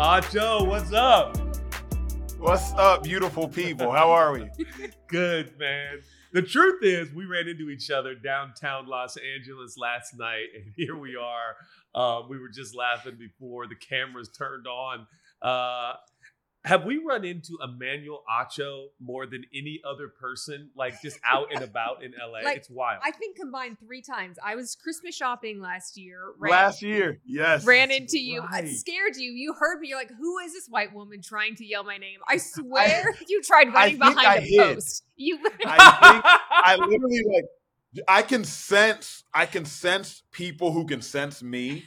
Acho, what's up? What's up, beautiful people? How are we? Good, man. The truth is, we ran into each other downtown Los Angeles last night, and here we are. We were just laughing before the cameras turned on. Have we run into Emmanuel Acho more than any other person, like just out and about in LA? Like, it's wild. I think combined 3 times. I was Christmas shopping last year. Yes. Ran into you. Right. I scared you. You heard me. You're like, who is this white woman trying to yell my name? I swear you tried running behind a post. I can sense people who can sense me.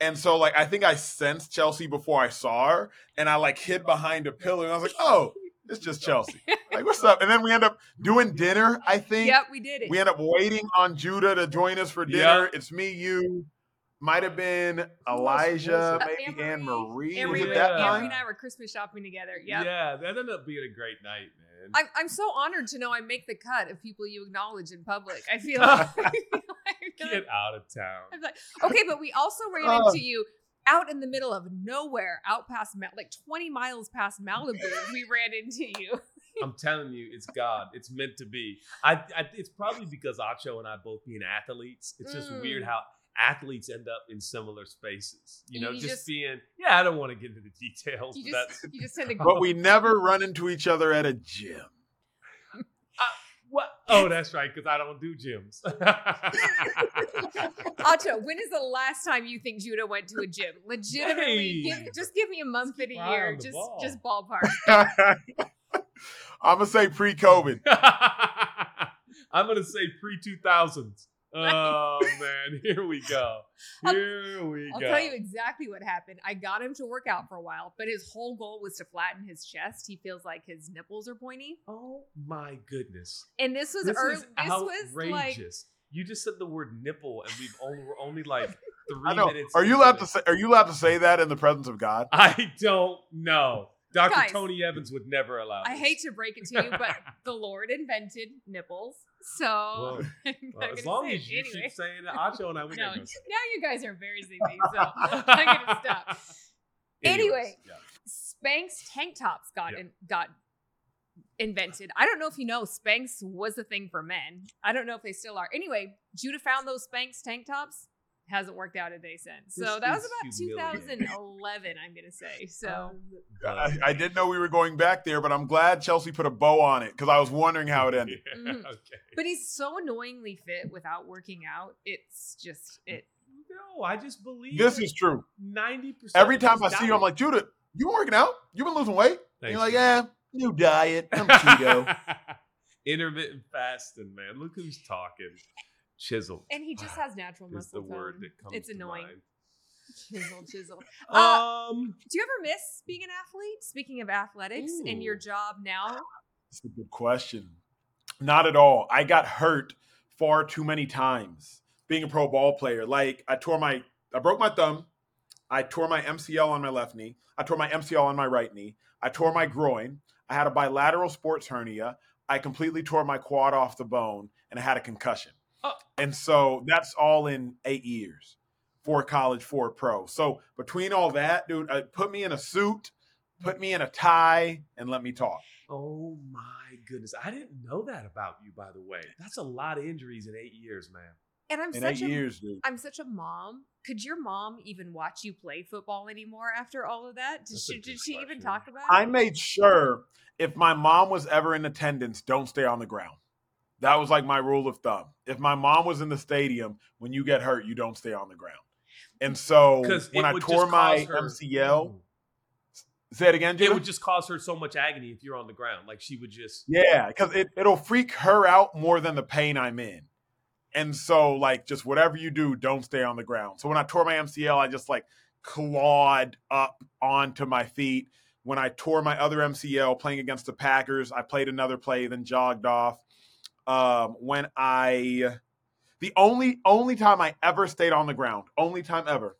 And so, like, I think I sensed Chelsea before I saw her, and I, like, hid behind a pillar, and I was like, oh, it's just Chelsea. Like, what's up? And then we end up doing dinner, I think. Yep, we did it. We end up waiting on Judah to join us for dinner. Yep. It's me, you. Might have been Elijah, maybe Anne-Marie. Anne-Marie and I were Christmas shopping together. Yep. Yeah, that ended up being a great night, man. I'm so honored to know I make the cut of people you acknowledge in public. I feel like... Get out of town. I'm like, okay, but we also ran into you out in the middle of nowhere, out past, like 20 miles past Malibu, we ran into you. I'm telling you, it's God. It's meant to be. It's probably because Acho and I both being athletes. It's just weird how... athletes end up in similar spaces, you know, just being, I don't want to get into the details. You just tend to go. But we never run into each other at a gym. What? Oh, that's right. Cause I don't do gyms. Acho, when is the last time you think Judah went to a gym? Legitimately. Just give me a month and a year. Just ballpark. I'm going to say pre-COVID. I'm going to say pre-2000s. Oh, man, here we go. I'll tell you exactly what happened. I got him to work out for a while, but his whole goal was to flatten his chest. He feels like his nipples are pointy. Oh, my goodness. And this was outrageous. You just said the word nipple, and we're only like 3 minutes. Are you allowed to say that in the presence of God? I don't know. Dr. Guys, Tony Evans would never allow this. I hate to break it to you, but the Lord invented nipples. So, as long as you keep saying it, Acho and I would never. Now you guys are embarrassing me, so I'm going to stop. Anyway, Spanx tank tops got invented. I don't know if you know, Spanx was a thing for men. I don't know if they still are. Anyway, Judah found those Spanx tank tops. Hasn't worked out a day since. So that was about 2011, I'm going to say. So I didn't know we were going back there, but I'm glad Chelsea put a bow on it because I was wondering how it ended. Yeah, okay. But he's so annoyingly fit without working out. It's just it. No, I just believe this is true. 90%. Every time I see you, I'm like, Judah, you working out? You been losing weight? And you're like, yeah, new diet. I'm keto. Intermittent fasting, man. Look who's talking. Chisel. And he just has natural muscle tone. It's the word that comes to annoying. Mind. Chisel. Do you ever miss being an athlete? Speaking of athletics and your job now? That's a good question. Not at all. I got hurt far too many times being a pro ball player. Like I broke my thumb. I tore my MCL on my left knee. I tore my MCL on my right knee. I tore my groin. I had a bilateral sports hernia. I completely tore my quad off the bone and I had a concussion. And so that's all in 8 years, 4 college, 4 pro. So between all that, dude, put me in a suit, put me in a tie, and let me talk. Oh, my goodness. I didn't know that about you, by the way. That's a lot of injuries in 8 years, man. And I'm such a mom. Could your mom even watch you play football anymore after all of that? Did she even talk about it? I made sure if my mom was ever in attendance, don't stay on the ground. That was like my rule of thumb. If my mom was in the stadium, when you get hurt, you don't stay on the ground. And so when I tore my MCL, say it again, Judah? It would just cause her so much agony if you're on the ground. Like she would just. Yeah, because it'll freak her out more than the pain I'm in. And so like just whatever you do, don't stay on the ground. So when I tore my MCL, I just like clawed up onto my feet. When I tore my other MCL playing against the Packers, I played another play, then jogged off. The only time I ever stayed on the ground, only time ever,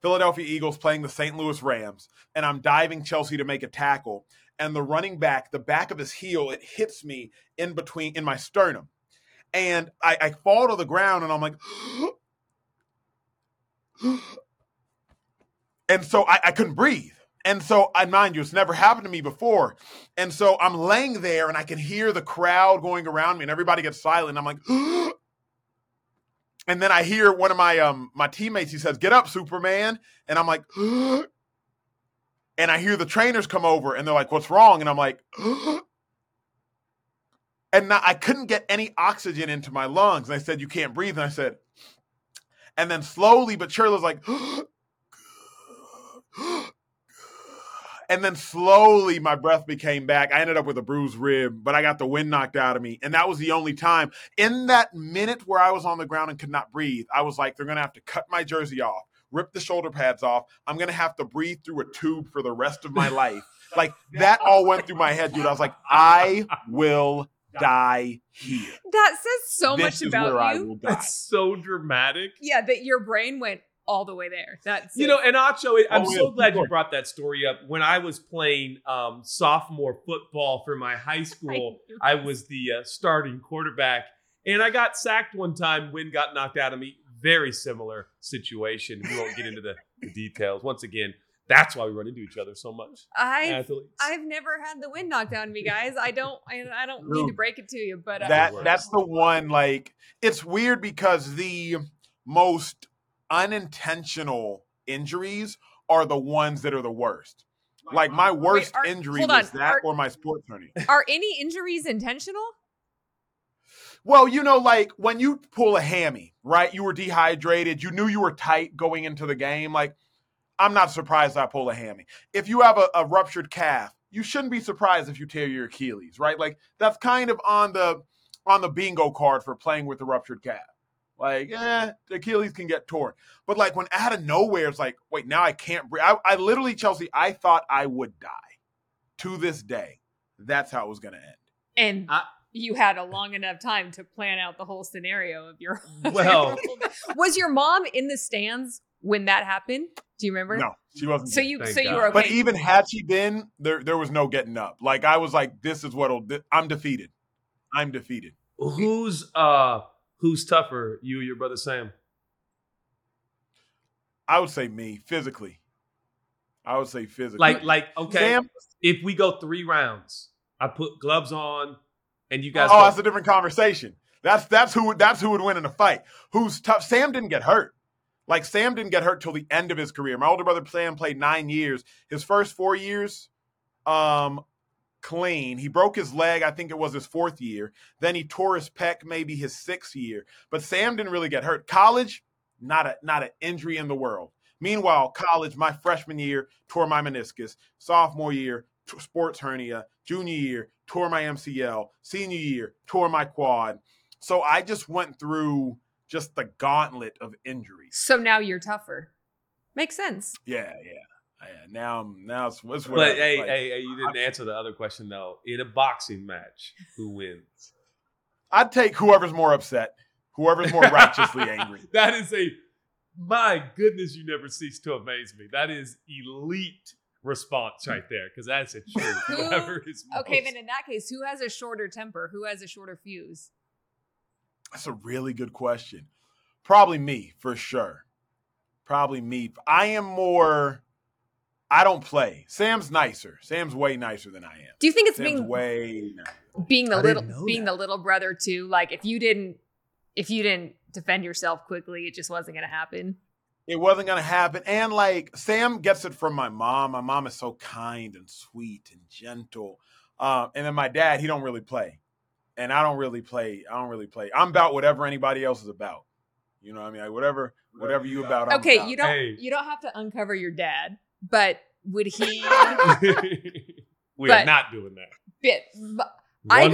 Philadelphia Eagles playing the St. Louis Rams, and I'm diving Chelsea to make a tackle, and the running back, the back of his heel, it hits me in my sternum. And I fall to the ground, and I'm like, And so I couldn't breathe. And so, mind you, it's never happened to me before. And so I'm laying there and I can hear the crowd going around me and everybody gets silent. I'm like, and then I hear one of my my teammates, he says, "Get up, Superman." And I'm like, and I hear the trainers come over and they're like, "What's wrong?" And I'm like, and I couldn't get any oxygen into my lungs. And they said, "You can't breathe." And I said, and then slowly but surely I was like, and then slowly my breath became back. I ended up with a bruised rib, but I got the wind knocked out of me. And that was the only time. In that minute where I was on the ground and could not breathe, I was like, they're going to have to cut my jersey off, rip the shoulder pads off. I'm going to have to breathe through a tube for the rest of my life. Like, that all went through my head, dude. I was like, I will die here. That says so much about you. That's so dramatic. Yeah, that your brain went all the way there. That's you it. Know, and Acho, I'm so glad you brought that story up. When I was playing sophomore football for my high school, I was the starting quarterback, and I got sacked one time. Wind got knocked out of me. Very similar situation. We won't get into the details. Once again, that's why we run into each other so much. I've never had the wind knocked out of me, guys. I don't mean to break it to you, but that's the one. Like, it's weird because the most unintentional injuries are the ones that are the worst. Like, my worst injury was that or my sports hernia. Are any injuries intentional? Well, you know, like when you pull a hammy, right? You were dehydrated. You knew you were tight going into the game. Like, I'm not surprised I pull a hammy. If you have a ruptured calf, you shouldn't be surprised if you tear your Achilles, right? Like, that's kind of on the bingo card for playing with a ruptured calf. Like, the Achilles can get torn. But, like, when out of nowhere, it's like, wait, now I can't breathe. I literally, Chelsea, I thought I would die. To this day, that's how it was going to end. And you had a long enough time to plan out the whole scenario of your Was your mom in the stands when that happened? Do you remember? No, she wasn't. So you were okay. But even had she been, there was no getting up. Like, I was like, this is I'm defeated. I'm defeated. Who's tougher, you or your brother Sam? I would say me, physically. Like, okay, Sam, if we go 3 rounds, I put gloves on and you guys go. That's a different conversation. That's who would win in a fight. Who's tough? Sam didn't get hurt. Like, Sam didn't get hurt till the end of his career. My older brother Sam played 9 years. His first 4 years, clean. He broke his leg, I think it was his 4th year. Then he tore his pec, maybe his 6th year. But Sam didn't really get hurt. College, not an injury in the world. Meanwhile, college, my freshman year, tore my meniscus. Sophomore year, sports hernia. Junior year, tore my MCL. Senior year, tore my quad. So I just went through just the gauntlet of injuries. So now you're tougher. Makes sense. Yeah. Now it's what's what. But hey, you didn't answer the other question though. In a boxing match, who wins? I'd take whoever's more upset, whoever's more righteously angry. That is my goodness, you never cease to amaze me. That is elite response right there, because that's a truth. Whoever is most... Okay, then in that case, who has a shorter temper? Who has a shorter fuse? That's a really good question. Probably me, for sure. I am more. I don't play. Sam's nicer. Sam's way nicer than I am. Do you think it's being the little brother too? Like, if you didn't defend yourself quickly, it just wasn't going to happen. And like, Sam gets it from my mom. My mom is so kind and sweet and gentle. And then my dad, he don't really play, and I don't really play. I'm about whatever anybody else is about. You know what I mean? Like, whatever you about. Okay, I'm about. You don't have to uncover your dad. But would he? We are not doing that. I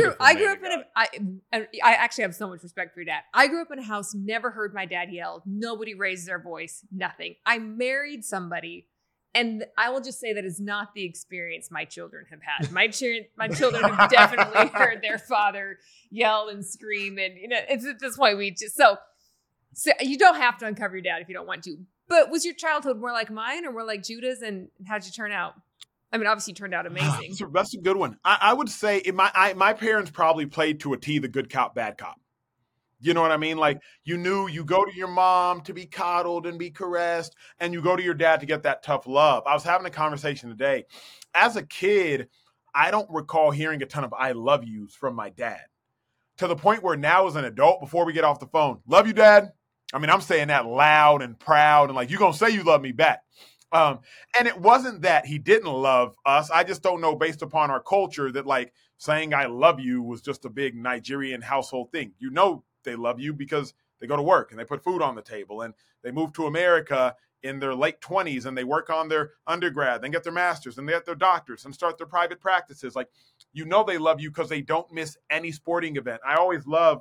actually have so much respect for your dad. I grew up in a house, never heard my dad yell. Nobody raised their voice, nothing. I married somebody, and I will just say that is not the experience my children have had. My children have definitely heard their father yell and scream, and you know, it's at this point we just so you don't have to uncover your dad if you don't want to. But was your childhood more like mine or more like Judah's, and how'd you turn out? I mean, obviously you turned out amazing. That's a good one. I would say my parents probably played to a T the good cop, bad cop. You know what I mean? Like, you knew you go to your mom to be coddled and be caressed, and you go to your dad to get that tough love. I was having a conversation today. As a kid, I don't recall hearing a ton of I love yous from my dad, to the point where now as an adult, before we get off the phone, love you, Dad. I mean, I'm saying that loud and proud and like, you're going to say you love me back. And it wasn't that he didn't love us. I just don't know, based upon our culture, that like saying I love you was just a big Nigerian household thing. You know, they love you because they go to work and they put food on the table, and they move to America in their late 20s and they work on their undergrad, then get their master's, and they get their doctors and start their private practices. Like, you know, they love you because they don't miss any sporting event. I always love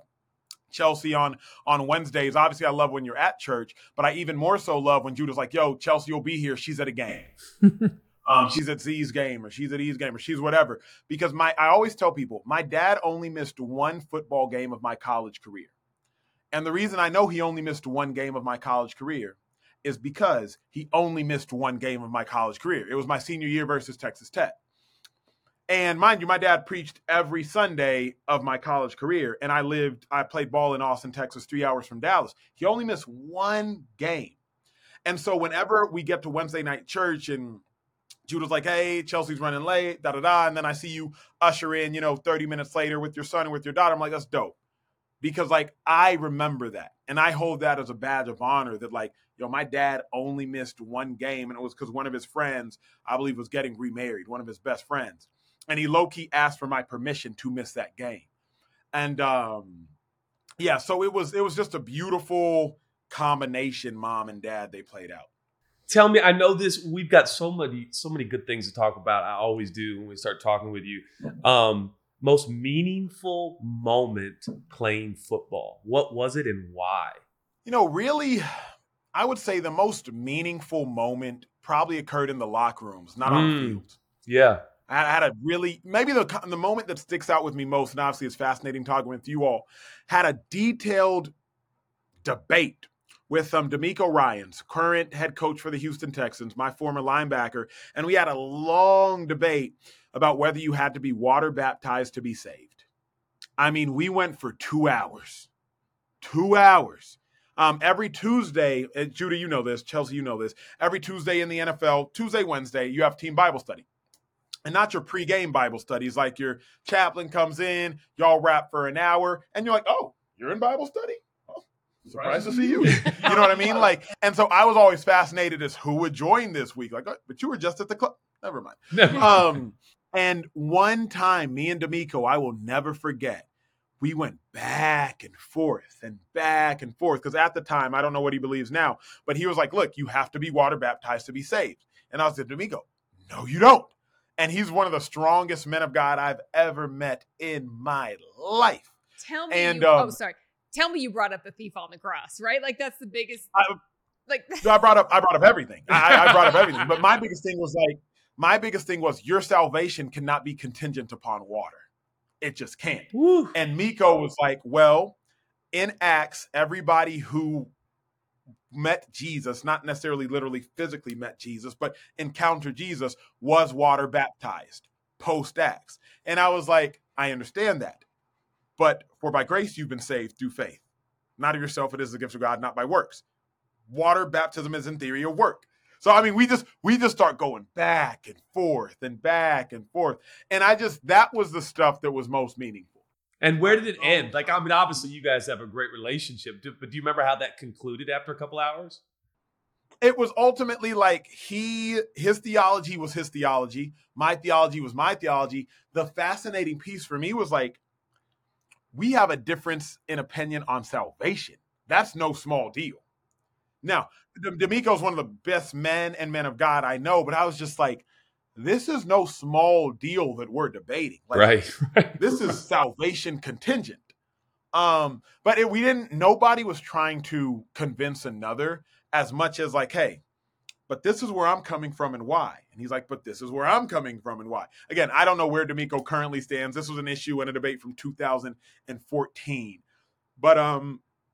Chelsea on Wednesdays. Obviously, I love when you're at church, but I even more so love when Judah's like, yo, Chelsea will be here. She's at a game. She's at Z's game, or she's at E's game, or she's whatever. Because I always tell people, my dad only missed one football game of my college career. And the reason I know he only missed one game of my college career is because he only missed one game of my college career. It was my senior year versus Texas Tech. And mind you, my dad preached every Sunday of my college career, and I played ball in Austin, Texas, 3 hours from Dallas. He only missed one game. And so whenever we get to Wednesday night church and Judah's like, hey, Chelsea's running late, da-da-da, and then I see you usher in, 30 minutes later with your son and with your daughter, I'm like, that's dope. Because, like, I remember that, and I hold that as a badge of honor that, like, my dad only missed one game, and it was because one of his friends, I believe, was getting remarried, one of his best friends. And he low-key asked for my permission to miss that game. And, so it was just a beautiful combination, mom and dad, they played out. Tell me, I know this, we've got so many good things to talk about. I always do when we start talking with you. Most meaningful moment playing football. What was it and why? Really, I would say the most meaningful moment probably occurred in the locker rooms, not on the field. Yeah. I had the moment that sticks out with me most, and obviously it's fascinating talking with you all, had a detailed debate with D'Amico Ryans, current head coach for the Houston Texans, my former linebacker. And we had a long debate about whether you had to be water baptized to be saved. I mean, we went for 2 hours. 2 hours. Every Tuesday, Judah, you know this, Chelsea, you know this, every Tuesday in the NFL, Tuesday, Wednesday, you have team Bible study. And not your pregame Bible studies, like your chaplain comes in, y'all rap for an hour, and you're like, oh, you're in Bible study? Surprised to see you. You know what I mean? Like, and so I was always fascinated as who would join this week. Like, but you were just at the club. Never mind. And one time, me and D'Amico, I will never forget, we went back and forth. Because at the time, I don't know what he believes now, but he was like, look, you have to be water baptized to be saved. And I said, D'Amico, no, you don't. And he's one of the strongest men of God I've ever met in my life. Tell me you brought up the thief on the cross, right? Like, that's the biggest. I brought up everything. I brought up everything. But my biggest thing was your salvation cannot be contingent upon water. It just can't. Woo. And Miko was like, well, in Acts, everybody who met Jesus, not necessarily literally physically met Jesus, but encountered Jesus, was water baptized post Acts. And I was like, I understand that. But for by grace, you've been saved through faith. Not of yourself, it is the gift of God, not by works. Water baptism is in theory a work. So, I mean, we just start going back and forth. And that was the stuff that was most meaningful. And where did it end? Like, I mean, obviously you guys have a great relationship, but do you remember how that concluded after a couple hours? It was ultimately like his theology was his theology. My theology was my theology. The fascinating piece for me was like, we have a difference in opinion on salvation. That's no small deal. Now, D'Amico's one of the best men of God I know, but I was just like, this is no small deal that we're debating. Like, right. This is salvation contingent. But nobody was trying to convince another as much as like, hey, but this is where I'm coming from and why. And he's like, but this is where I'm coming from and why. Again, I don't know where D'Amico currently stands. This was an issue in a debate from 2014. But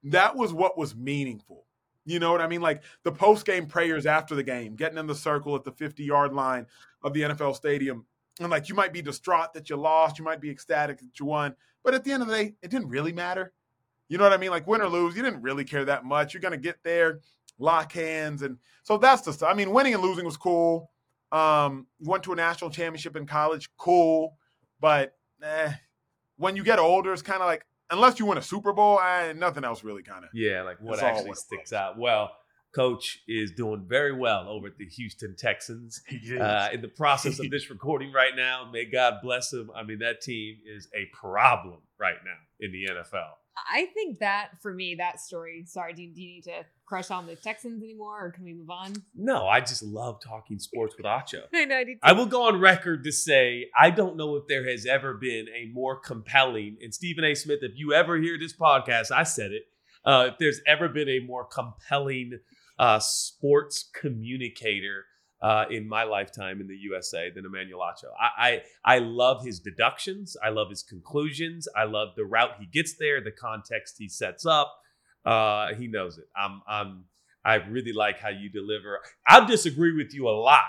that was what was meaningful. You know what I mean? Like the post-game prayers after the game, getting in the circle at the 50-yard line of the NFL stadium. And like, you might be distraught that you lost. You might be ecstatic that you won. But at the end of the day, it didn't really matter. You know what I mean? Like, win or lose, you didn't really care that much. You're going to get there, lock hands. And so that's the stuff. I mean, winning and losing was cool. Went to a national championship in college, cool. But when you get older, it's kind of like, unless you win a Super Bowl, nothing else really kind of. Yeah, like what actually sticks out. Well, Coach is doing very well over at the Houston Texans. In the process of this recording right now, may God bless him. I mean, that team is a problem right now in the NFL. I think that, for me, that story, sorry, do you need to crush on the Texans anymore, or can we move on? No, I just love talking sports with Acho. I know, I do too. I will go on record to say, I don't know if there has ever been a more compelling, and Stephen A. Smith, if you ever hear this podcast, I said it, if there's ever been a more compelling sports communicator in my lifetime in the USA than Emmanuel Acho. I love his deductions. I love his conclusions. I love the route he gets there, the context he sets up. He knows it. I really like how you deliver. I disagree with you a lot,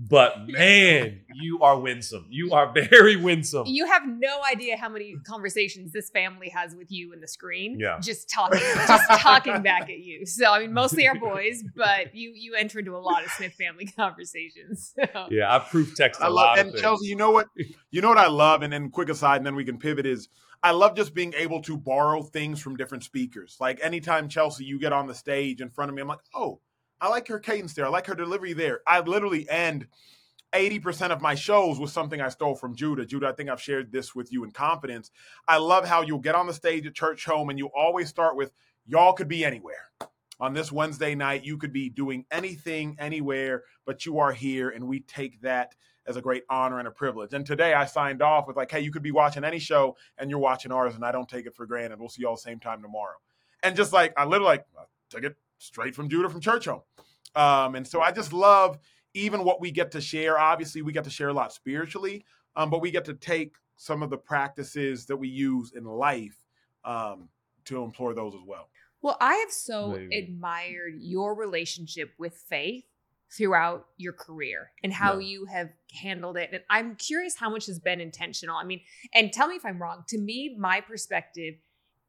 but man, you are winsome. You are very winsome. You have no idea how many conversations this family has with you in the screen. Yeah. Just talking back at you. So, I mean, mostly our boys, but you enter into a lot of Smith family conversations. So. Yeah, I've proof texted a lot of things. And Chelsea, you know what I love, and then quick aside, and then we can pivot, is I love just being able to borrow things from different speakers. Like anytime, Chelsea, you get on the stage in front of me, I'm like, oh, I like her cadence there. I like her delivery there. I literally end 80% of my shows with something I stole from Judah. Judah, I think I've shared this with you in confidence. I love how you'll get on the stage at Church Home and you always start with, y'all could be anywhere. On this Wednesday night, you could be doing anything, anywhere, but you are here, and we take that as a great honor and a privilege. And today I signed off with like, hey, you could be watching any show and you're watching ours, and I don't take it for granted. We'll see y'all same time tomorrow. And just like, I literally like, I took it straight from Judah from Church Home. And so I just love even what we get to share. Obviously, we get to share a lot spiritually, but we get to take some of the practices that we use in life to employ those as well. Well, I have so admired your relationship with faith throughout your career and how you have handled it. And I'm curious how much has been intentional. I mean, and tell me if I'm wrong. To me, my perspective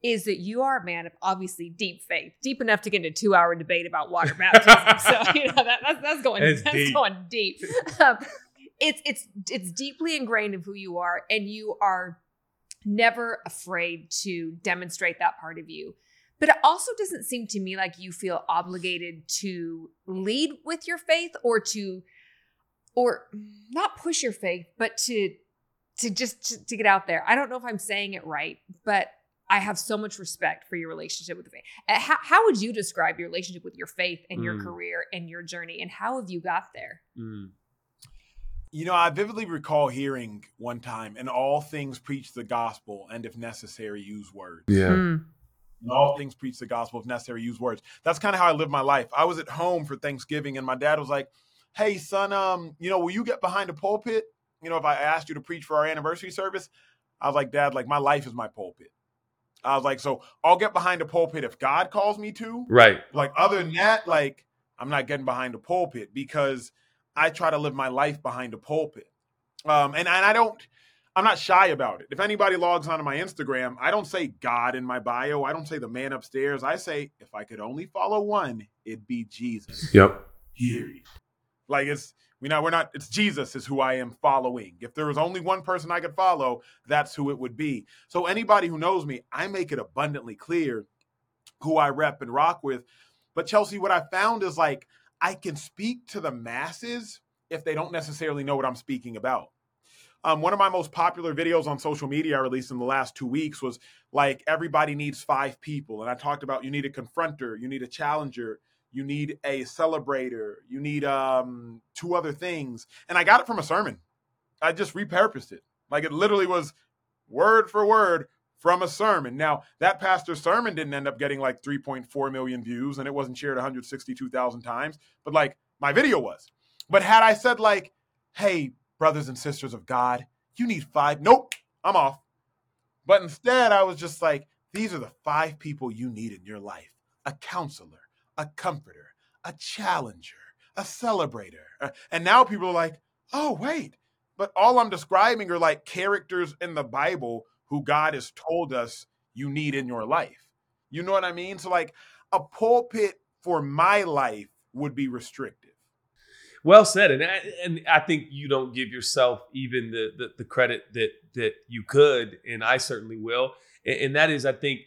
is that you are a man of obviously deep faith, deep enough to get into a 2-hour debate about water baptism. So, you know, that's going deep. It's deeply ingrained in who you are, and you are never afraid to demonstrate that part of you. But it also doesn't seem to me like you feel obligated to lead with your faith or not push your faith, but to get out there. I don't know if I'm saying it right, but I have so much respect for your relationship with the faith. How would you describe your relationship with your faith and your career and your journey, and how have you got there? Mm. You know, I vividly recall hearing one time, in all things preach the gospel, and if necessary, use words. Yeah. Mm. In all things preach the gospel, if necessary, use words. That's kind of how I lived my life. I was at home for Thanksgiving, and my dad was like, hey, son, will you get behind the pulpit? You know, if I asked you to preach for our anniversary service, I was like, Dad, like my life is my pulpit. I was like, so I'll get behind the pulpit if God calls me to. Right. Like other than that, like I'm not getting behind the pulpit because I try to live my life behind the pulpit. I'm not shy about it. If anybody logs onto my Instagram, I don't say God in my bio. I don't say the man upstairs. I say, if I could only follow one, it'd be Jesus. Yep. Period. Like it's Jesus is who I am following. If there was only one person I could follow, that's who it would be. So anybody who knows me, I make it abundantly clear who I rep and rock with. But Chelsea, what I found is like, I can speak to the masses if they don't necessarily know what I'm speaking about. One of my most popular videos on social media I released in the last 2 weeks was like, everybody needs 5 people. And I talked about, you need a confronter, you need a challenger, you need a celebrator, you need 2 other things. And I got it from a sermon. I just repurposed it. Like it literally was word for word from a sermon. Now, that pastor's sermon didn't end up getting like 3.4 million views, and it wasn't shared 162,000 times, but like my video was. But had I said like, hey, brothers and sisters of God, you need 5. Nope, I'm off. But instead, I was just like, these are the 5 people you need in your life. A counselor, a comforter, a challenger, a celebrator. And now people are like, oh, wait. But all I'm describing are like characters in the Bible who God has told us you need in your life. You know what I mean? So like a pulpit for my life would be restrictive. Well said. And I think you don't give yourself even the credit that you could, and I certainly will. And that is, I think,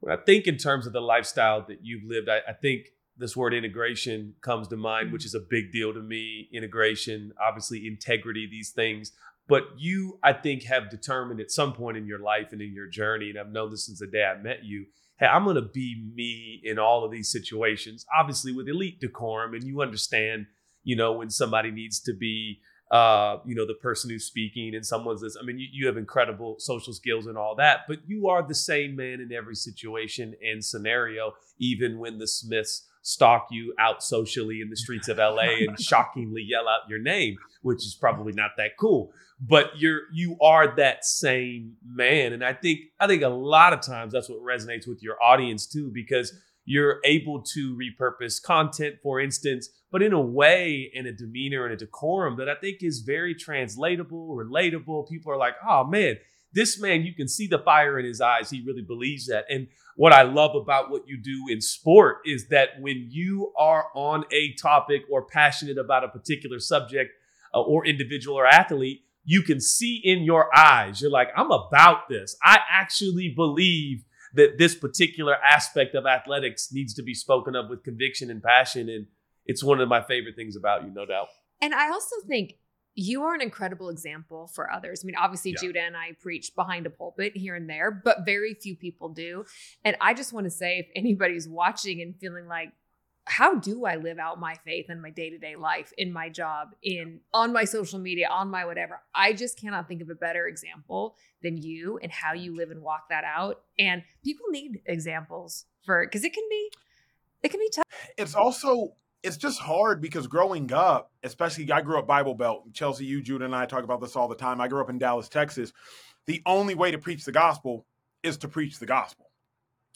when I think in terms of the lifestyle that you've lived, I think this word integration comes to mind, which is a big deal to me. Integration, obviously integrity, these things. But you, I think, have determined at some point in your life and in your journey, and I've known this since the day I met you, hey, I'm going to be me in all of these situations, obviously with elite decorum. And you understand, you know, when somebody needs to be, you know, the person who's speaking and someone says, I mean, you have incredible social skills and all that, but you are the same man in every situation and scenario, even when the Smiths stalk you out socially in the streets of LA and shockingly yell out your name, which is probably not that cool, but you are that same man. And I think a lot of times that's what resonates with your audience too, because you're able to repurpose content, for instance, but in a way, in a demeanor and a decorum that I think is very translatable, relatable. People are like, oh man, this man, you can see the fire in his eyes. He really believes that. And what I love about what you do in sport is that when you are on a topic or passionate about a particular subject or individual or athlete, you can see in your eyes, you're like, I'm about this. I actually believe that this particular aspect of athletics needs to be spoken of with conviction and passion. And it's one of my favorite things about you, no doubt. And I also think you are an incredible example for others. I mean, obviously, yeah. Judah and I preach behind a pulpit here and there, but very few people do. And I just want to say, if anybody's watching and feeling like, how do I live out my faith in my day-to-day life, in my job, on my social media, on my whatever, I just cannot think of a better example than you and how you live and walk that out. And people need examples because it can be tough. It's just hard because growing up, especially I grew up Bible Belt. Chelsea, you, Judah, and I talk about this all the time. I grew up in Dallas, Texas. The only way to preach the gospel is to preach the gospel.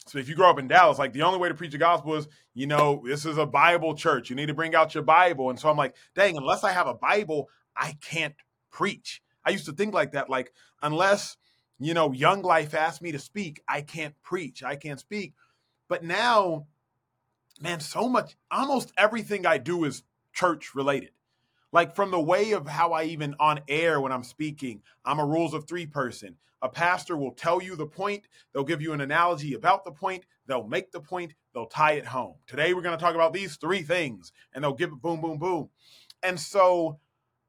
So if you grow up in Dallas, like the only way to preach the gospel is, you know, this is a Bible church. You need to bring out your Bible. And so I'm like, dang, unless I have a Bible, I can't preach. I used to think like that, like unless, you know, Young Life asked me to speak, I can't preach. I can't speak. But now, man, so much, almost everything I do is church related. Like from the way of how I even on air when I'm speaking, I'm a rules of three person. A pastor will tell you the point. They'll give you an analogy about the point. They'll make the point. They'll tie it home. Today, we're going to talk about these three things, and they'll give it boom, boom, boom. And so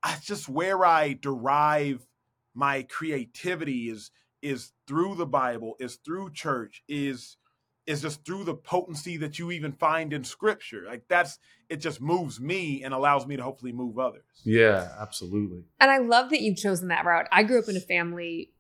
that's just where I derive my creativity is through the Bible, is through church, is just through the potency that you even find in scripture. Like it just moves me and allows me to hopefully move others. Yeah, absolutely. And I love that you've chosen that route. I grew up in a family,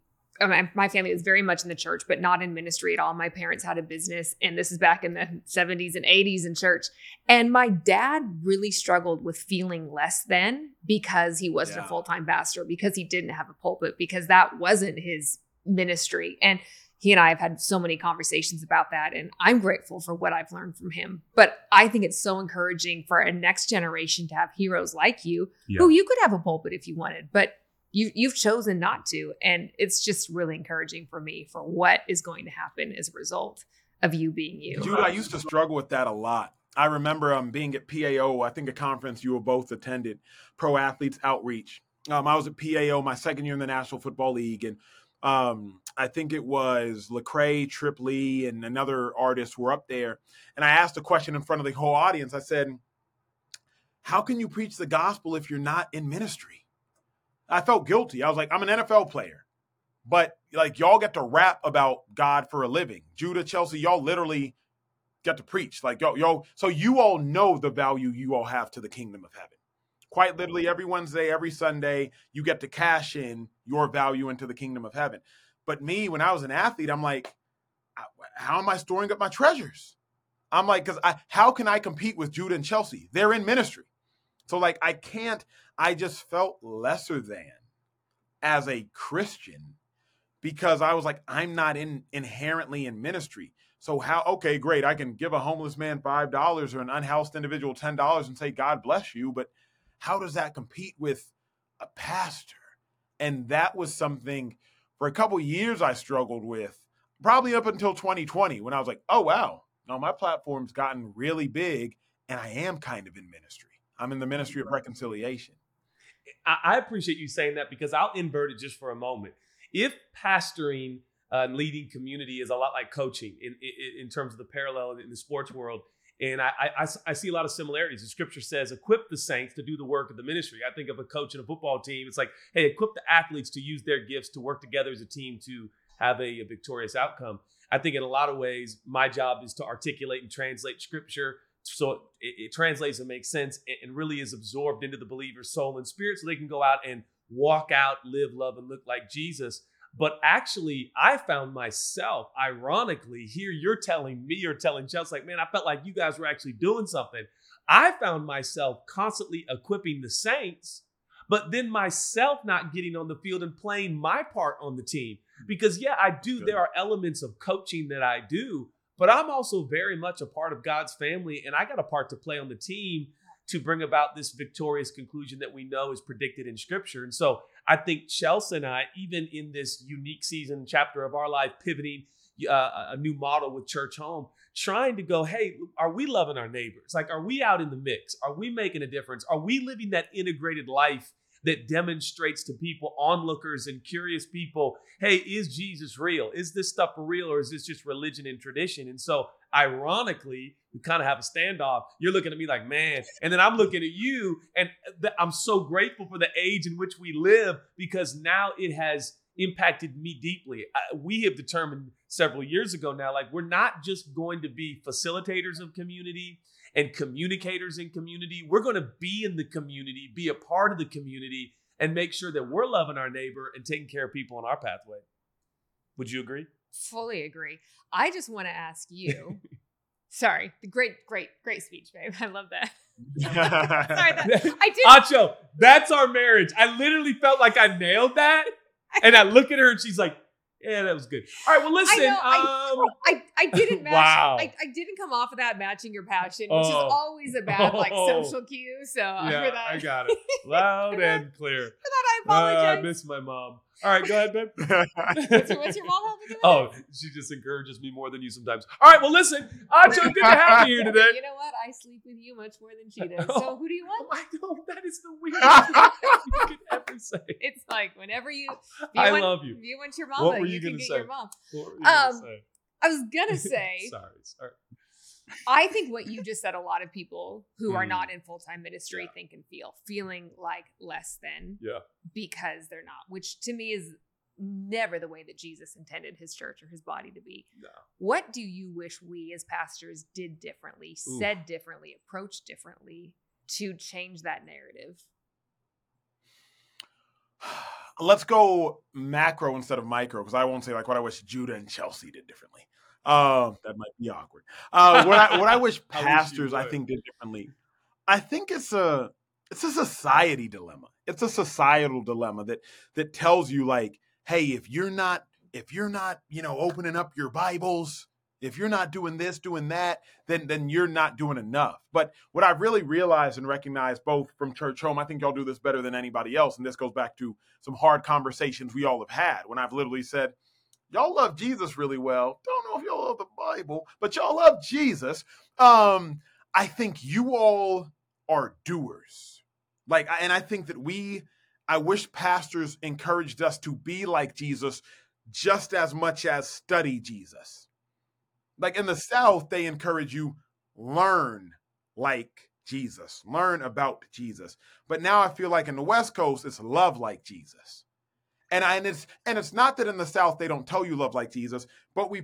my family was very much in the church, but not in ministry at all. My parents had a business, and this is back in the 70s and 80s in church. And my dad really struggled with feeling less than because he wasn't a full-time pastor, because he didn't have a pulpit, because that wasn't his ministry. And he and I have had so many conversations about that, and I'm grateful for what I've learned from him. But I think it's so encouraging for a next generation to have heroes like you, who you could have a pulpit if you wanted, but you've chosen not to. And it's just really encouraging for me for what is going to happen as a result of you being you. Dude, I used to struggle with that a lot. I remember being at PAO, I think a conference you were both attended, Pro Athletes Outreach. I was at PAO my second year in the National Football League, and I think it was Lecrae, Trip Lee, and another artist were up there. And I asked a question in front of the whole audience. I said, how can you preach the gospel if you're not in ministry? I felt guilty. I was like, I'm an NFL player, but like y'all get to rap about God for a living. Judah, Chelsea, y'all literally get to preach. Like y'all, so you all know the value you all have to the kingdom of heaven. Quite literally every Wednesday, every Sunday, you get to cash in your value into the kingdom of heaven. But me, when I was an athlete, I'm like, how am I storing up my treasures? I'm like, how can I compete with Judah and Chelsea? They're in ministry. So like, I just felt lesser than as a Christian because I was like, I'm not inherently in ministry. So okay, great. I can give a homeless man $5 or an unhoused individual $10 and say, God bless you. But how does that compete with a pastor? And that was something for a couple of years I struggled with. probably up until 2020 when I was like, oh, wow, no, my platform's gotten really big and I am kind of in ministry. I'm in the ministry of reconciliation. I appreciate you saying that because I'll invert it just for a moment. If pastoring and leading community is a lot like coaching in terms of the parallel in the sports world, and I see a lot of similarities. The scripture says, equip the saints to do the work of the ministry. I think of a coach and a football team. It's like, hey, equip the athletes to use their gifts to work together as a team to have a victorious outcome. I think in a lot of ways, my job is to articulate and translate scripture so it translates and makes sense and really is absorbed into the believer's soul and spirit so they can go out and walk out, live, love, and look like Jesus. But actually, I found myself, ironically, here you're telling me or telling Chelsea, like, man, I felt like you guys were actually doing something. I found myself constantly equipping the saints, but then myself not getting on the field and playing my part on the team. Because, yeah, I do. There are elements of coaching that I do, but I'm also very much a part of God's family, and I got a part to play on the team to bring about this victorious conclusion that we know is predicted in Scripture. And so I think Chelsea and I, even in this unique season chapter of our life, pivoting a new model with Church Home, trying to go, hey, are we loving our neighbors? Like, are we out in the mix? Are we making a difference? Are we living that integrated life that demonstrates to people, onlookers and curious people, hey, is Jesus real? Is this stuff real or is this just religion and tradition? And so ironically, we kind of have a standoff. You're looking at me like, man, and then I'm looking at you, and I'm so grateful for the age in which we live because now it has impacted me deeply. We have determined several years ago now, like we're not just going to be facilitators of community and communicators in community. We're going to be in the community, be a part of the community, and make sure that we're loving our neighbor and taking care of people on our pathway. Would you agree? Fully agree. I just want to ask you. Sorry, great speech, babe. I love that. Acho, that's our marriage. I literally felt like I nailed that, and I look at her and she's like, "Yeah, that was good." All right, well, listen. I didn't match. Wow. I didn't come off without matching your passion, which is always a bad like social cue. So yeah, for that, I got it loud and clear. For that, I apologize. I miss my mom. All right, go ahead, babe. What's your mom helping you with? Oh, she just encourages me more than you sometimes. All right, well, listen, Acho, good to have you here today. You know what? I sleep with you much more than she does. So who do you want? I know, that is the weirdest thing you could ever say. It's like whenever you... I love you. If you want your mama, what were you can get say? Your mom. What were you going to say? I was going to say... Sorry. I think what you just said, a lot of people who are not in full-time ministry think and feel, feeling like less than because they're not, which to me is never the way that Jesus intended his church or his body to be. No. What do you wish we as pastors did differently, said differently, approached differently to change that narrative? Let's go macro instead of micro, because I won't say like what I wish Judah and Chelsea did differently. That might be awkward. What I wish pastors I think did differently. I think it's a society dilemma. It's a societal dilemma that tells you like, hey, if you're not, you know, opening up your Bibles, if you're not doing this, doing that, then you're not doing enough. But what I really realized and recognized both from Church Home, I think y'all do this better than anybody else. And this goes back to some hard conversations we all have had when I've literally said, y'all love Jesus really well. Don't know if y'all love the Bible, but y'all love Jesus. I think you all are doers. Like, and I think that I wish pastors encouraged us to be like Jesus just as much as study Jesus. Like in the South, they encourage you learn like Jesus, learn about Jesus. But now I feel like in the West Coast, it's love like Jesus. And it's not that in the South they don't tell you love like Jesus, but we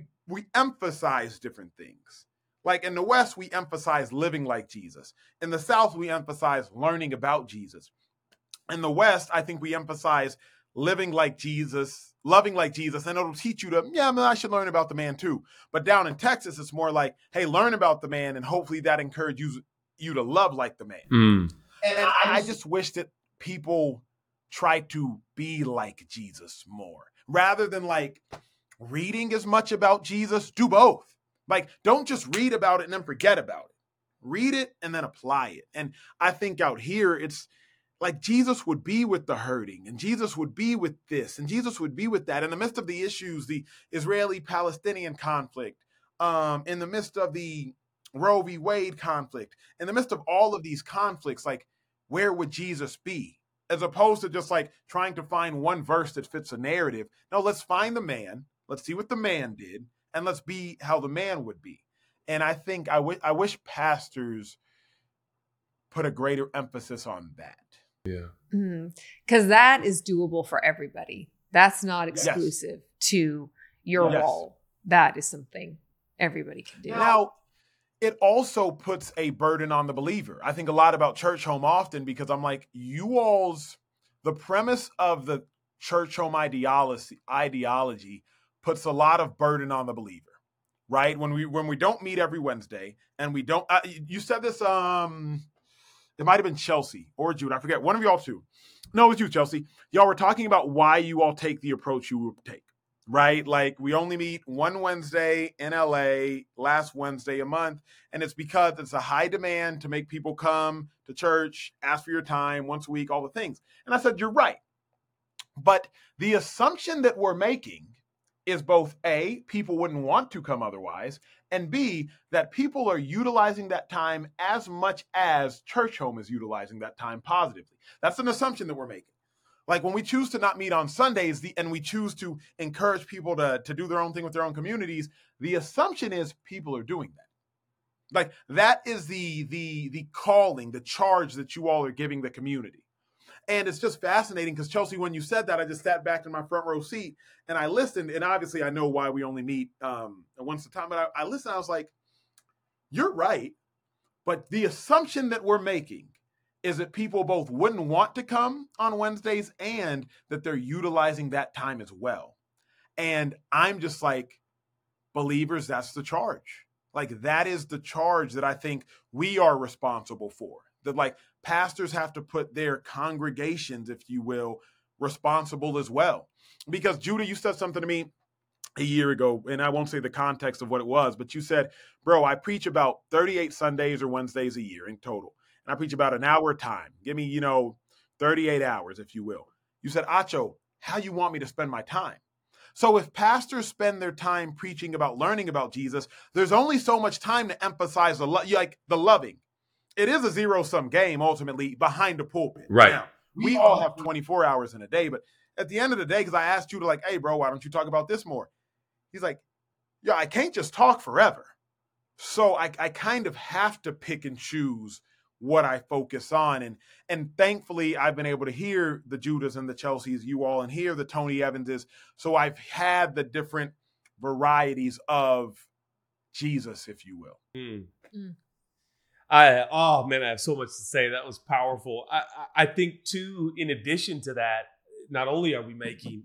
emphasize different things. Like in the West, we emphasize living like Jesus. In the South, we emphasize learning about Jesus. In the West, I think we emphasize living like Jesus, loving like Jesus, and it'll teach you to, I should learn about the man too. But down in Texas, it's more like, hey, learn about the man, and hopefully that encourages you to love like the man. And I just wish that people try to be like Jesus more rather than like reading as much about Jesus. Do both. Like, don't just read about it and then forget about it. Read it and then apply it. And I think out here, it's Like Jesus would be with the hurting, and Jesus would be with this, and Jesus would be with that. In the midst of the issues, the Israeli-Palestinian conflict, in the midst of the Roe v. Wade conflict, in the midst of all of these conflicts, like where would Jesus be? As opposed to just like trying to find one verse that fits a narrative. No, let's find the man. Let's see what the man did, and let's be how the man would be. And I think I wish pastors put a greater emphasis on that. Yeah, because that is doable for everybody. That's not exclusive to your role. That is something everybody can do. Now, it also puts a burden on the believer. I think a lot about Church Home often because I'm like, you all's, the premise of the Church Home ideology puts a lot of burden on the believer, right? When we don't meet every Wednesday and we don't, you said this, it might've been Chelsea or Jude. I forget. One of y'all two. No, it was you, Chelsea. Y'all were talking about why you all take the approach you take, right? Like we only meet one Wednesday in LA, last Wednesday a month. And it's because it's a high demand to make people come to church, ask for your time once a week, all the things. And I said, you're right. But the assumption that we're making is both A, people wouldn't want to come otherwise, and B, that people are utilizing that time as much as Church Home is utilizing that time positively. That's an assumption that we're making. Like when we choose to not meet on Sundays and we choose to encourage people to do their own thing with their own communities, the assumption is people are doing that. Like that is the calling, the charge that you all are giving the community. And it's just fascinating because, Chelsea, when you said that, I just sat back in my front row seat and I listened. And obviously, I know why we only meet once a time. But I listened. I was like, you're right. But the assumption that we're making is that people both wouldn't want to come on Wednesdays and that they're utilizing that time as well. And I'm just like, believers, that's the charge. Like, that is the charge that I think we are responsible for. That like pastors have to put their congregations, if you will, responsible as well. Because Judah, you said something to me a year ago, and I won't say the context of what it was, but you said, bro, I preach about 38 Sundays or Wednesdays a year in total. And I preach about an hour time. Give me, 38 hours, if you will. You said, Acho, how you want me to spend my time? So if pastors spend their time preaching about learning about Jesus, there's only so much time to emphasize the loving. It is a zero-sum game, ultimately, behind the pulpit. Right. Now, we all have 24 hours in a day, but at the end of the day, because I asked you to like, hey, bro, why don't you talk about this more? He's like, yeah, I can't just talk forever. So I kind of have to pick and choose what I focus on. And thankfully, I've been able to hear the Judas and the Chelseas, you all, and hear the Tony Evanses. So I've had the different varieties of Jesus, if you will. I have so much to say. That was powerful. I think too, in addition to that, not only are we making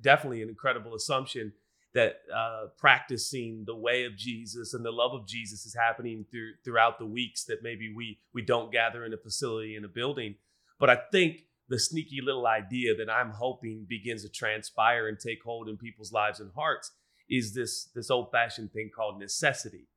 definitely an incredible assumption that practicing the way of Jesus and the love of Jesus is happening throughout the weeks that maybe we don't gather in a facility in a building. But I think the sneaky little idea that I'm hoping begins to transpire and take hold in people's lives and hearts is this old fashioned thing called necessity.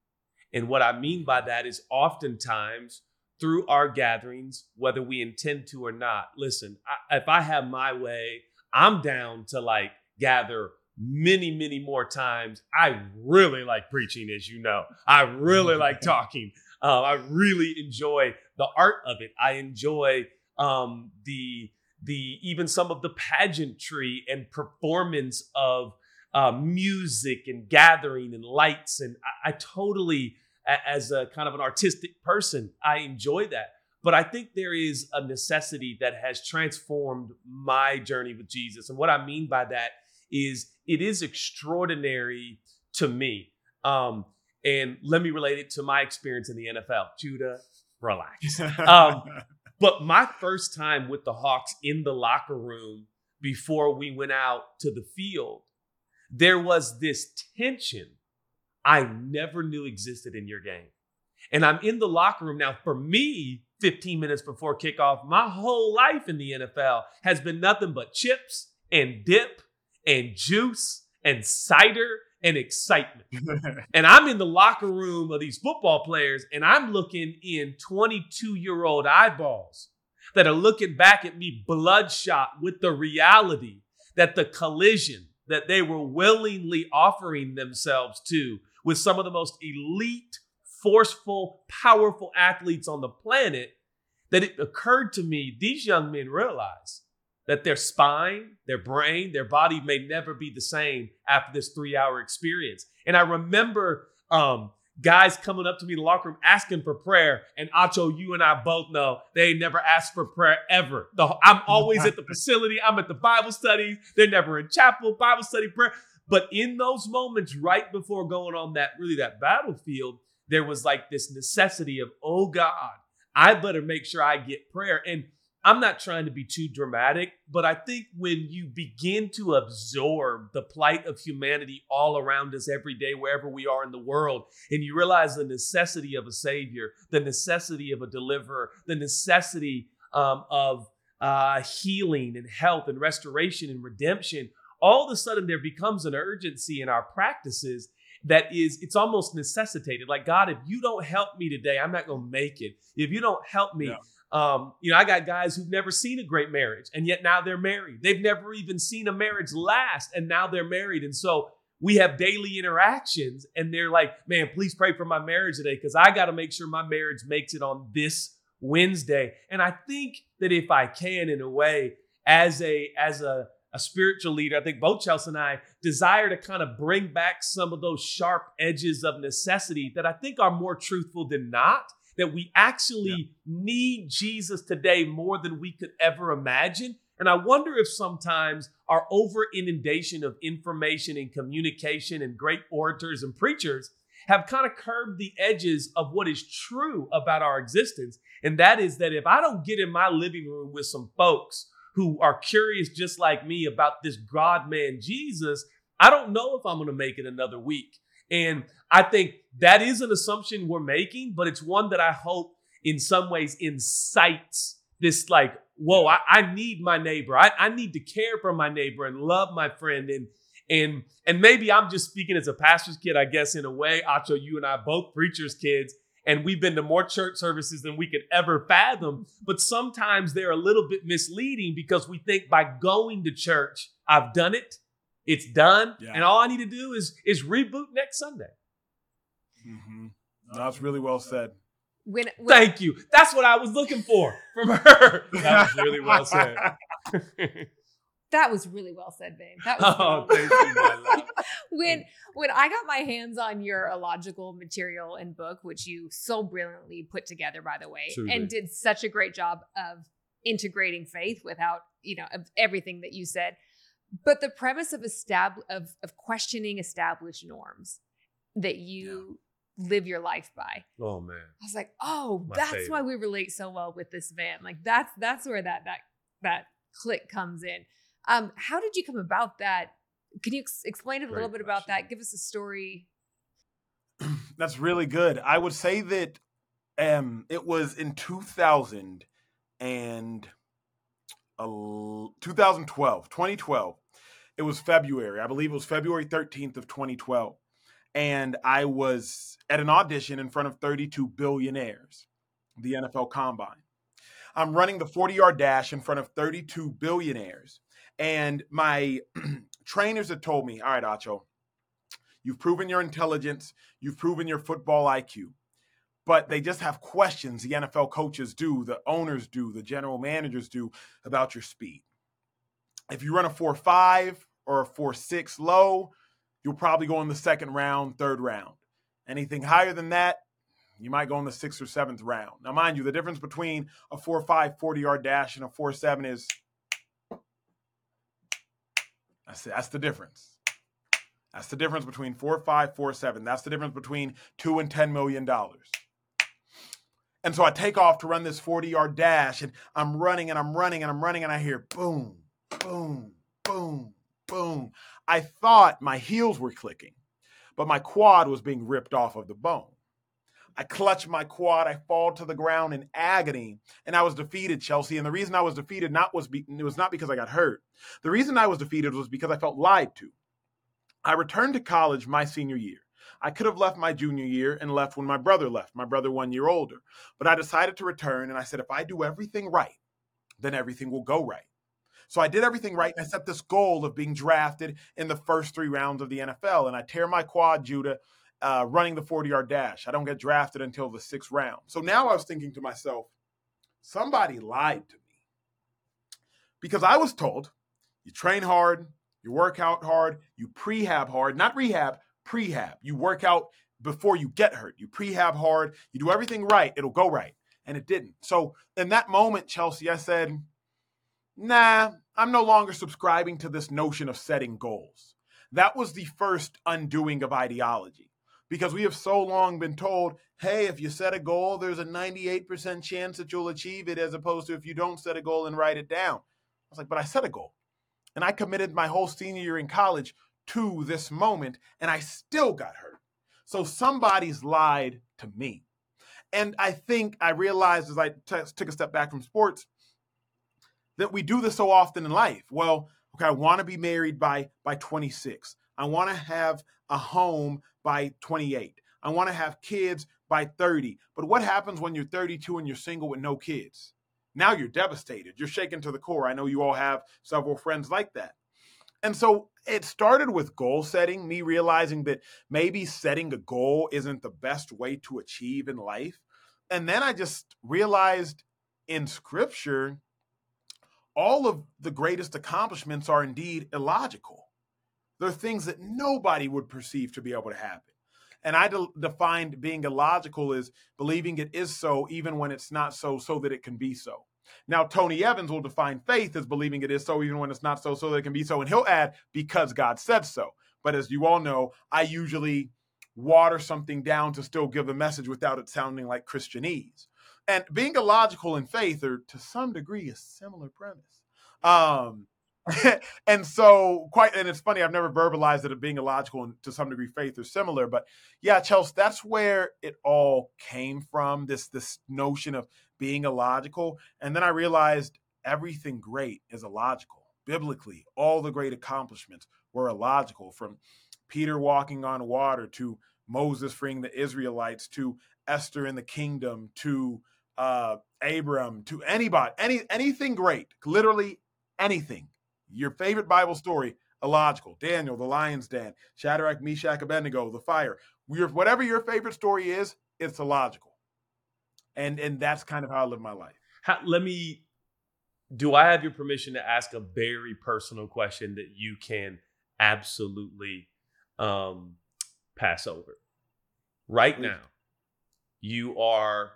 And what I mean by that is oftentimes through our gatherings, whether we intend to or not, listen, if I have my way, I'm down to like gather many, many more times. I really like preaching, as you know. I really like talking. I really enjoy the art of it. I enjoy the even some of the pageantry and performance of music and gathering and lights. And I totally, as a kind of an artistic person, I enjoy that. But I think there is a necessity that has transformed my journey with Jesus. And what I mean by that is it is extraordinary to me. And let me relate it to my experience in the NFL. Judah, relax. But my first time with the Hawks in the locker room before we went out to the field, there was this tension I never knew existed in your game. And I'm in the locker room now. For me, 15 minutes before kickoff, my whole life in the NFL has been nothing but chips and dip and juice and cider and excitement. And I'm in the locker room of these football players and I'm looking in 22-year-old eyeballs that are looking back at me bloodshot with the reality that the collision that they were willingly offering themselves to with some of the most elite, forceful, powerful athletes on the planet, that it occurred to me, these young men realize that their spine, their brain, their body may never be the same after this 3-hour experience. And I remember guys coming up to me in the locker room asking for prayer. And Acho, you and I both know they never asked for prayer ever. I'm always at the facility. I'm at the Bible studies. They're never in chapel, Bible study, prayer. But in those moments right before going on that battlefield, there was like this necessity of, oh God, I better make sure I get prayer. And I'm not trying to be too dramatic, but I think when you begin to absorb the plight of humanity all around us every day, wherever we are in the world, and you realize the necessity of a savior, the necessity of a deliverer, the necessity of healing and health and restoration and redemption, all of a sudden there becomes an urgency in our practices that is, it's almost necessitated. Like, God, if you don't help me today, I'm not going to make it. If you don't help me, I got guys who've never seen a great marriage, and yet now they're married. They've never even seen a marriage last, and now they're married. And so we have daily interactions, and they're like, man, please pray for my marriage today because I got to make sure my marriage makes it on this Wednesday. And I think that if I can, in a way, as a spiritual leader, I think both Chelsea and I desire to kind of bring back some of those sharp edges of necessity that I think are more truthful than not. That we actually need Jesus today more than we could ever imagine. And I wonder if sometimes our over inundation of information and communication and great orators and preachers have kind of curbed the edges of what is true about our existence. And that is that if I don't get in my living room with some folks who are curious just like me about this God-man Jesus, I don't know if I'm going to make it another week. And I think that is an assumption we're making, but it's one that I hope in some ways incites this like, whoa, I need my neighbor. I need to care for my neighbor and love my friend. And maybe I'm just speaking as a pastor's kid, I guess, in a way. Acho, you and I both preacher's kids, and we've been to more church services than we could ever fathom. But sometimes they're a little bit misleading because we think by going to church, I've done it. It's done. Yeah. And all I need to do is reboot next Sunday. Mm-hmm. That's really well said. Thank you. That's what I was looking for from her. That was really well said. That was really well said, babe. That was thank you, my love. When I got my hands on your illogical material and book, which you so brilliantly put together, by the way, truly, and did such a great job of integrating faith without, of everything that you said. But the premise of questioning established norms that you live your life by. Oh man. I was like, that's favorite. Why we relate so well with this man. Like that's where that click comes in. How did you come about that? Can you explain it a little bit about that? Give us a story. That's really good. I would say that it was in 2012. It was February. I believe it was February 13th of 2012. And I was at an audition in front of 32 billionaires, the NFL Combine. I'm running the 40-yard dash in front of 32 billionaires. And my trainers had told me, all right, Acho, you've proven your intelligence. You've proven your football IQ. But they just have questions the NFL coaches do, the owners do, the general managers do about your speed. If you run a 4.5 or a 4.6 low, you'll probably go in the second round, third round. Anything higher than that, you might go in the sixth or seventh round. Now, mind you, the difference between a 4.5 40-yard dash and a 4.7 is that's the difference. That's the difference between 4.5, 4.7. That's the difference between $2 and $10 million. And so I take off to run this 40-yard dash, and I'm running, and I'm running, and I'm running, and I hear boom, boom, boom, boom. I thought my heels were clicking, but my quad was being ripped off of the bone. I clutch my quad. I fall to the ground in agony, and I was defeated, Chelsea. And the reason I was defeated it was not because I got hurt. The reason I was defeated was because I felt lied to. I returned to college my senior year. I could have left my junior year and left when my brother left, my brother 1 year older. But I decided to return, and I said, if I do everything right, then everything will go right. So I did everything right, and I set this goal of being drafted in the first three rounds of the NFL. And I tear my quad, Judah, running the 40-yard dash. I don't get drafted until the sixth round. So now I was thinking to myself, somebody lied to me. Because I was told, you train hard, you work out hard, you prehab hard, not rehab, prehab. You work out before you get hurt. You prehab hard. You do everything right. It'll go right. And it didn't. So in that moment, Chelsea, I said, nah, I'm no longer subscribing to this notion of setting goals. That was the first undoing of ideology, because we have so long been told, hey, if you set a goal, there's a 98% chance that you'll achieve it, as opposed to if you don't set a goal and write it down. I was like, but I set a goal, and I committed my whole senior year in college to this moment, and I still got hurt. So somebody's lied to me. And I think I realized as I took a step back from sports that we do this so often in life. Well, okay, I want to be married by 26. I want to have a home by 28. I want to have kids by 30. But what happens when you're 32 and you're single with no kids? Now you're devastated. You're shaken to the core. I know you all have several friends like that. And so it started with goal setting, me realizing that maybe setting a goal isn't the best way to achieve in life. And then I just realized in scripture, all of the greatest accomplishments are indeed illogical. They're things that nobody would perceive to be able to happen. And I defined being illogical as believing it is so, even when it's not so, so that it can be so. Now, Tony Evans will define faith as believing it is so, even when it's not so, so that it can be so. And he'll add, because God said so. But as you all know, I usually water something down to still give the message without it sounding like Christianese. And being illogical in faith are, to some degree, a similar premise. And it's funny, I've never verbalized that being illogical and to some degree faith are similar. But yeah, Chelsea, that's where it all came from, this notion of being illogical. And then I realized everything great is illogical. Biblically, all the great accomplishments were illogical, from Peter walking on water to Moses freeing the Israelites to Esther in the kingdom to Abram, to anybody, anything great, literally anything. Your favorite Bible story, illogical. Daniel, the lion's den, Shadrach, Meshach, Abednego, the fire. Whatever your favorite story is, it's illogical. And that's kind of how I live my life. Do I have your permission to ask a very personal question that you can absolutely pass over? Right now, you are,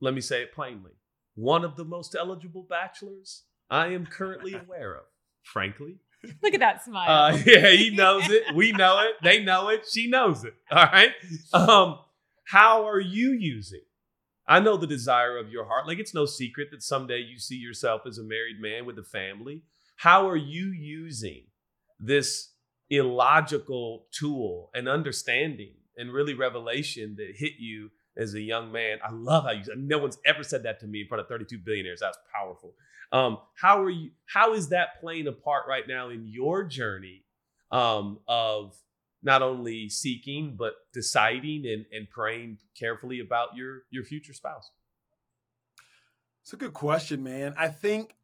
let me say it plainly, one of the most eligible bachelors I am currently aware of, frankly. Look at that smile. Yeah, he knows it. We know it. They know it. She knows it. All right. How are you using? I know the desire of your heart. Like, it's no secret that someday you see yourself as a married man with a family. How are you using this illogical tool and understanding and really revelation that hit you as a young man? I love how you said, no one's ever said that to me in front of 32 billionaires. That's powerful. How is that playing a part right now in your journey of not only seeking, but deciding and praying carefully about your future spouse? It's a good question, man. I think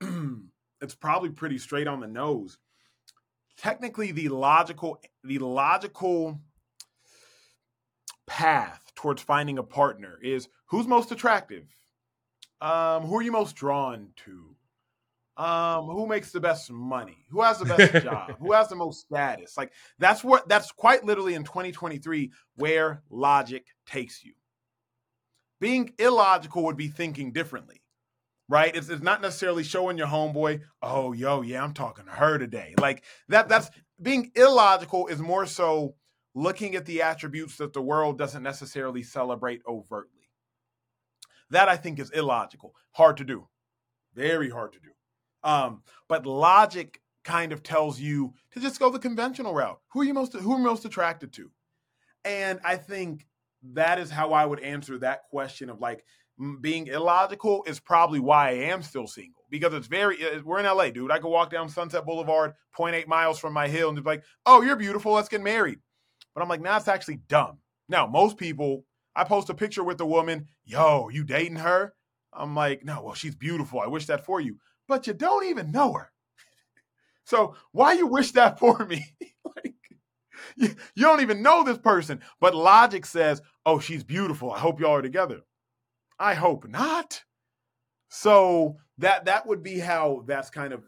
it's probably pretty straight on the nose. Technically, the logical path towards finding a partner is, who's most attractive? Who are you most drawn to? Who makes the best money? Who has the best job? Who has the most status? Like, that's quite literally in 2023 where logic takes you. Being illogical would be thinking differently, right? It's not necessarily showing your homeboy, oh, yo, yeah, I'm talking to her today. Like, that's being illogical is more so looking at the attributes that the world doesn't necessarily celebrate overtly. That, I think, is illogical. Hard to do. Very hard to do. But logic kind of tells you to just go the conventional route. Who are you most attracted to? And I think that is how I would answer that question of, like, being illogical is probably why I am still single, because we're in LA, dude. I could walk down Sunset Boulevard 0.8 miles from my hill and just be like, oh, you're beautiful. Let's get married. But I'm like, nah, it's actually dumb. Now, most people, I post a picture with a woman, yo, you dating her? I'm like, no, well, she's beautiful. I wish that for you. but you don't even know her. So why you wish that for me? Like, you don't even know this person. But logic says, oh, she's beautiful. I hope y'all are together. I hope not. So that would be how that's kind of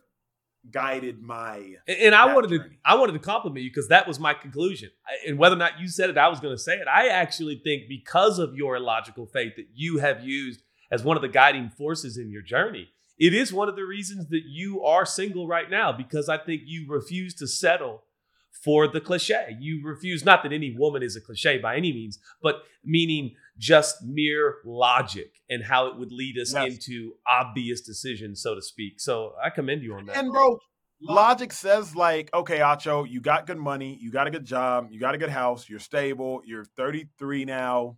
guided my I wanted to compliment you because that was my conclusion. And whether or not you said it, I was going to say it. I actually think because of your illogical faith that you have used as one of the guiding forces in your journey, it is one of the reasons that you are single right now, because I think you refuse to settle for the cliche. You refuse, not that any woman is a cliche by any means, but meaning just mere logic and how it would lead us into obvious decisions, so to speak. So I commend you on that. And bro, logic says like, okay, Acho, you got good money, you got a good job, you got a good house, you're stable, you're 33 now.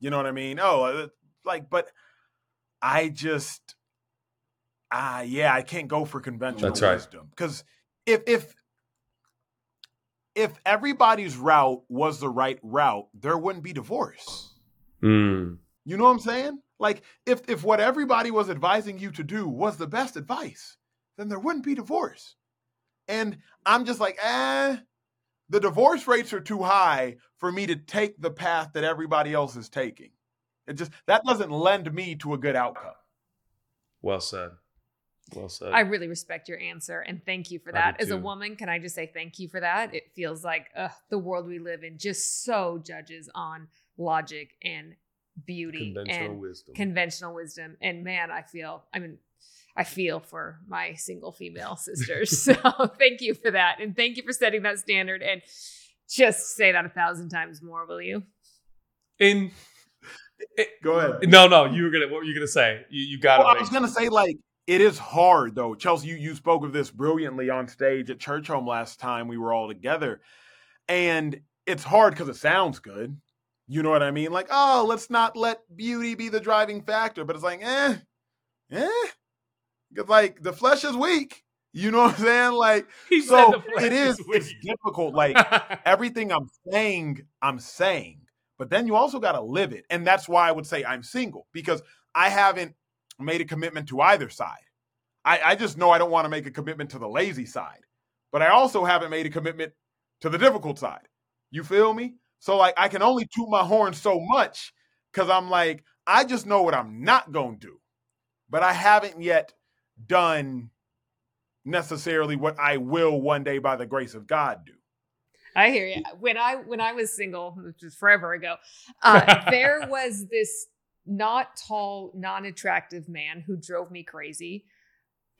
You know what I mean? Oh, like, but I just, I can't go for conventional wisdom. Because if everybody's route was the right route, there wouldn't be divorce. Mm. You know what I'm saying? Like if what everybody was advising you to do was the best advice, then there wouldn't be divorce. And I'm just like, the divorce rates are too high for me to take the path that everybody else is taking. It just, that doesn't lend me to a good outcome. Well said. Well said. I really respect your answer, and thank you for that. As a woman, can I just say thank you for that? It feels like the world we live in just so judges on logic and beauty and conventional wisdom. And man, I feel for my single female sisters. So thank you for that, and thank you for setting that standard. And just say that 1,000 times more, will you? Go ahead. No, what were you gonna say? You got it. Well, I was gonna say like. It is hard, though. Chelsea, you spoke of this brilliantly on stage at Church Home last time we were all together. And it's hard because it sounds good. You know what I mean? Like, oh, let's not let beauty be the driving factor. But it's like, Because, like, the flesh is weak. You know what I'm saying? Like, so it is it's difficult. Like, everything I'm saying. But then you also got to live it. And that's why I would say I'm single, because I haven't made a commitment to either side. I just know I don't want to make a commitment to the lazy side, but I also haven't made a commitment to the difficult side. You feel me? So like, I can only toot my horn so much, because I'm like, I just know what I'm not going to do, but I haven't yet done necessarily what I will one day by the grace of God do. I hear you. When I was single, which is forever ago, there was this not tall, non-attractive man who drove me crazy.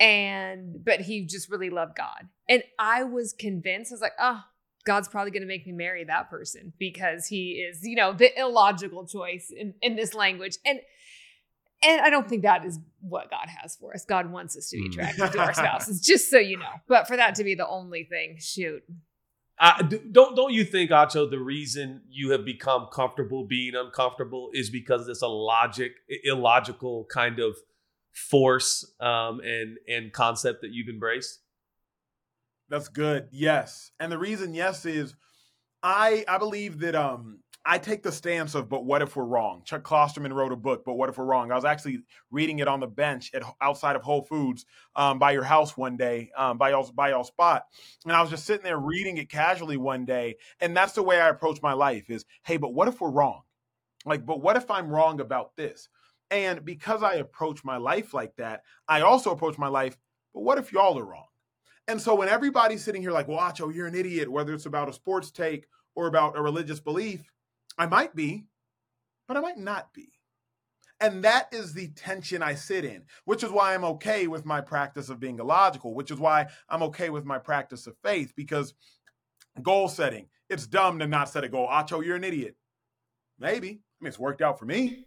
But he just really loved God. And I was convinced, I was like, oh, God's probably going to make me marry that person because he is, you know, the illogical choice in this language. And I don't think that is what God has for us. God wants us to be attracted to our spouses, just so you know. But for that to be the only thing, shoot. Don't you think, Acho, the reason you have become comfortable being uncomfortable is because there's a illogical kind of force and concept that you've embraced? That's good. Yes. And the reason yes is I believe that I take the stance of, but what if we're wrong? Chuck Klosterman wrote a book, But What If We're Wrong? I was actually reading it on the bench outside of Whole Foods by your house one day, by y'all spot. And I was just sitting there reading it casually one day. And that's the way I approach my life is, hey, but what if we're wrong? Like, but what if I'm wrong about this? And because I approach my life like that, I also approach my life, but what if y'all are wrong? And so when everybody's sitting here like, well, Acho, you're an idiot, whether it's about a sports take or about a religious belief, I might be, but I might not be. And that is the tension I sit in, which is why I'm okay with my practice of being illogical, which is why I'm okay with my practice of faith, because goal setting, it's dumb to not set a goal. Acho, you're an idiot. Maybe. I mean, it's worked out for me.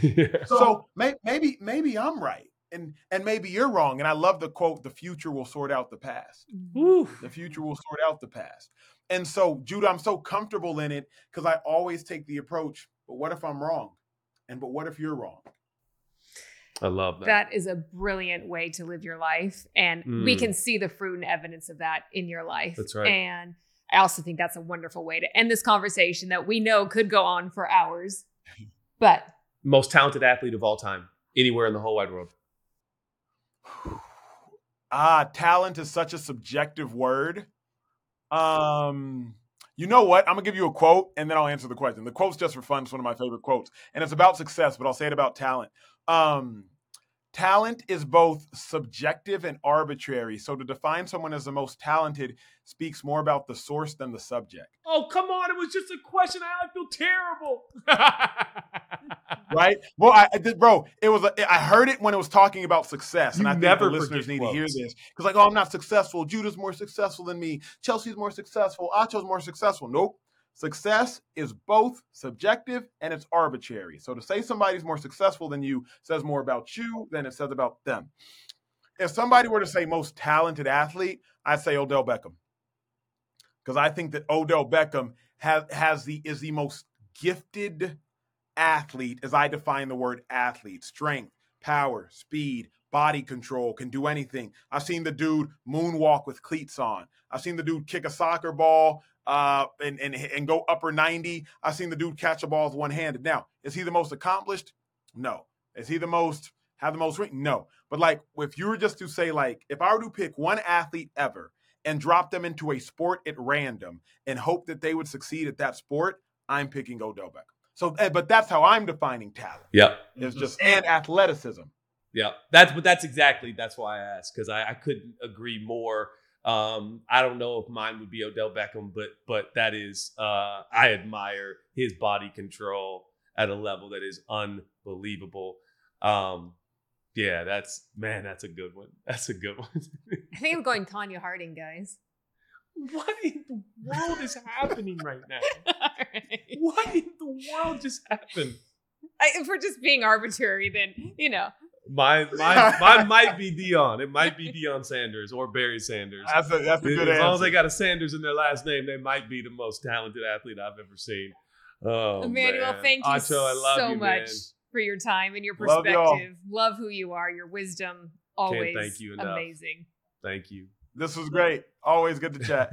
Yeah. So maybe I'm right. And maybe you're wrong. And I love the quote, the future will sort out the past. Ooh. The future will sort out the past. And so, Judah, I'm so comfortable in it because I always take the approach, but what if I'm wrong? And but what if you're wrong? I love that. That is a brilliant way to live your life. And we can see the fruit and evidence of that in your life. That's right. And I also think that's a wonderful way to end this conversation that we know could go on for hours. But most talented athlete of all time, anywhere in the whole wide world. Talent is such a subjective word. You know what? I'm going to give you a quote, and then I'll answer the question. The quote's just for fun. It's one of my favorite quotes. And it's about success, but I'll say it about talent. Talent is both subjective and arbitrary. So to define someone as the most talented speaks more about the source than the subject. Oh, come on. It was just a question. I feel terrible. Right? Well, I heard it when it was talking about success. And I think the listeners need to hear this. Because like, oh, I'm not successful. Judah's more successful than me. Chelsea's more successful. Acho's more successful. Nope. Success is both subjective and it's arbitrary. So to say somebody's more successful than you says more about you than it says about them. If somebody were to say most talented athlete, I'd say Odell Beckham. Because I think that Odell Beckham is the most gifted athlete, as I define the word athlete. Strength, power, speed, body control, can do anything. I've seen the dude moonwalk with cleats on. I've seen the dude kick a soccer ball and go upper 90. I've seen the dude catch a ball with one handed. Now, is he the most accomplished? No. Is he the most have the most ring? No. But like, if you were just to say, like, if I were to pick one athlete ever and drop them into a sport at random and hope that they would succeed at that sport, I'm picking Odell Beckham. So, but that's how I'm defining talent. Yeah, it's just and athleticism. Yeah, that's why I asked, because I couldn't agree more. I don't know if mine would be Odell Beckham, but that is, I admire his body control at a level that is unbelievable. That's a good one. That's a good one. I think I'm going Tanya Harding, guys. What in the world is happening right now? Right. What in the world just happened? If we're just being arbitrary, then, you know. Mine might be Dion. It might be Dion Sanders or Barry Sanders. That's a good answer. As long as they got a Sanders in their last name, they might be the most talented athlete I've ever seen. Oh, Emmanuel, man. Thank you Acho, so much for your time and your perspective. Love who you are. Your wisdom, always. Can't thank you enough. Amazing. Thank you. This was great. Always good to chat.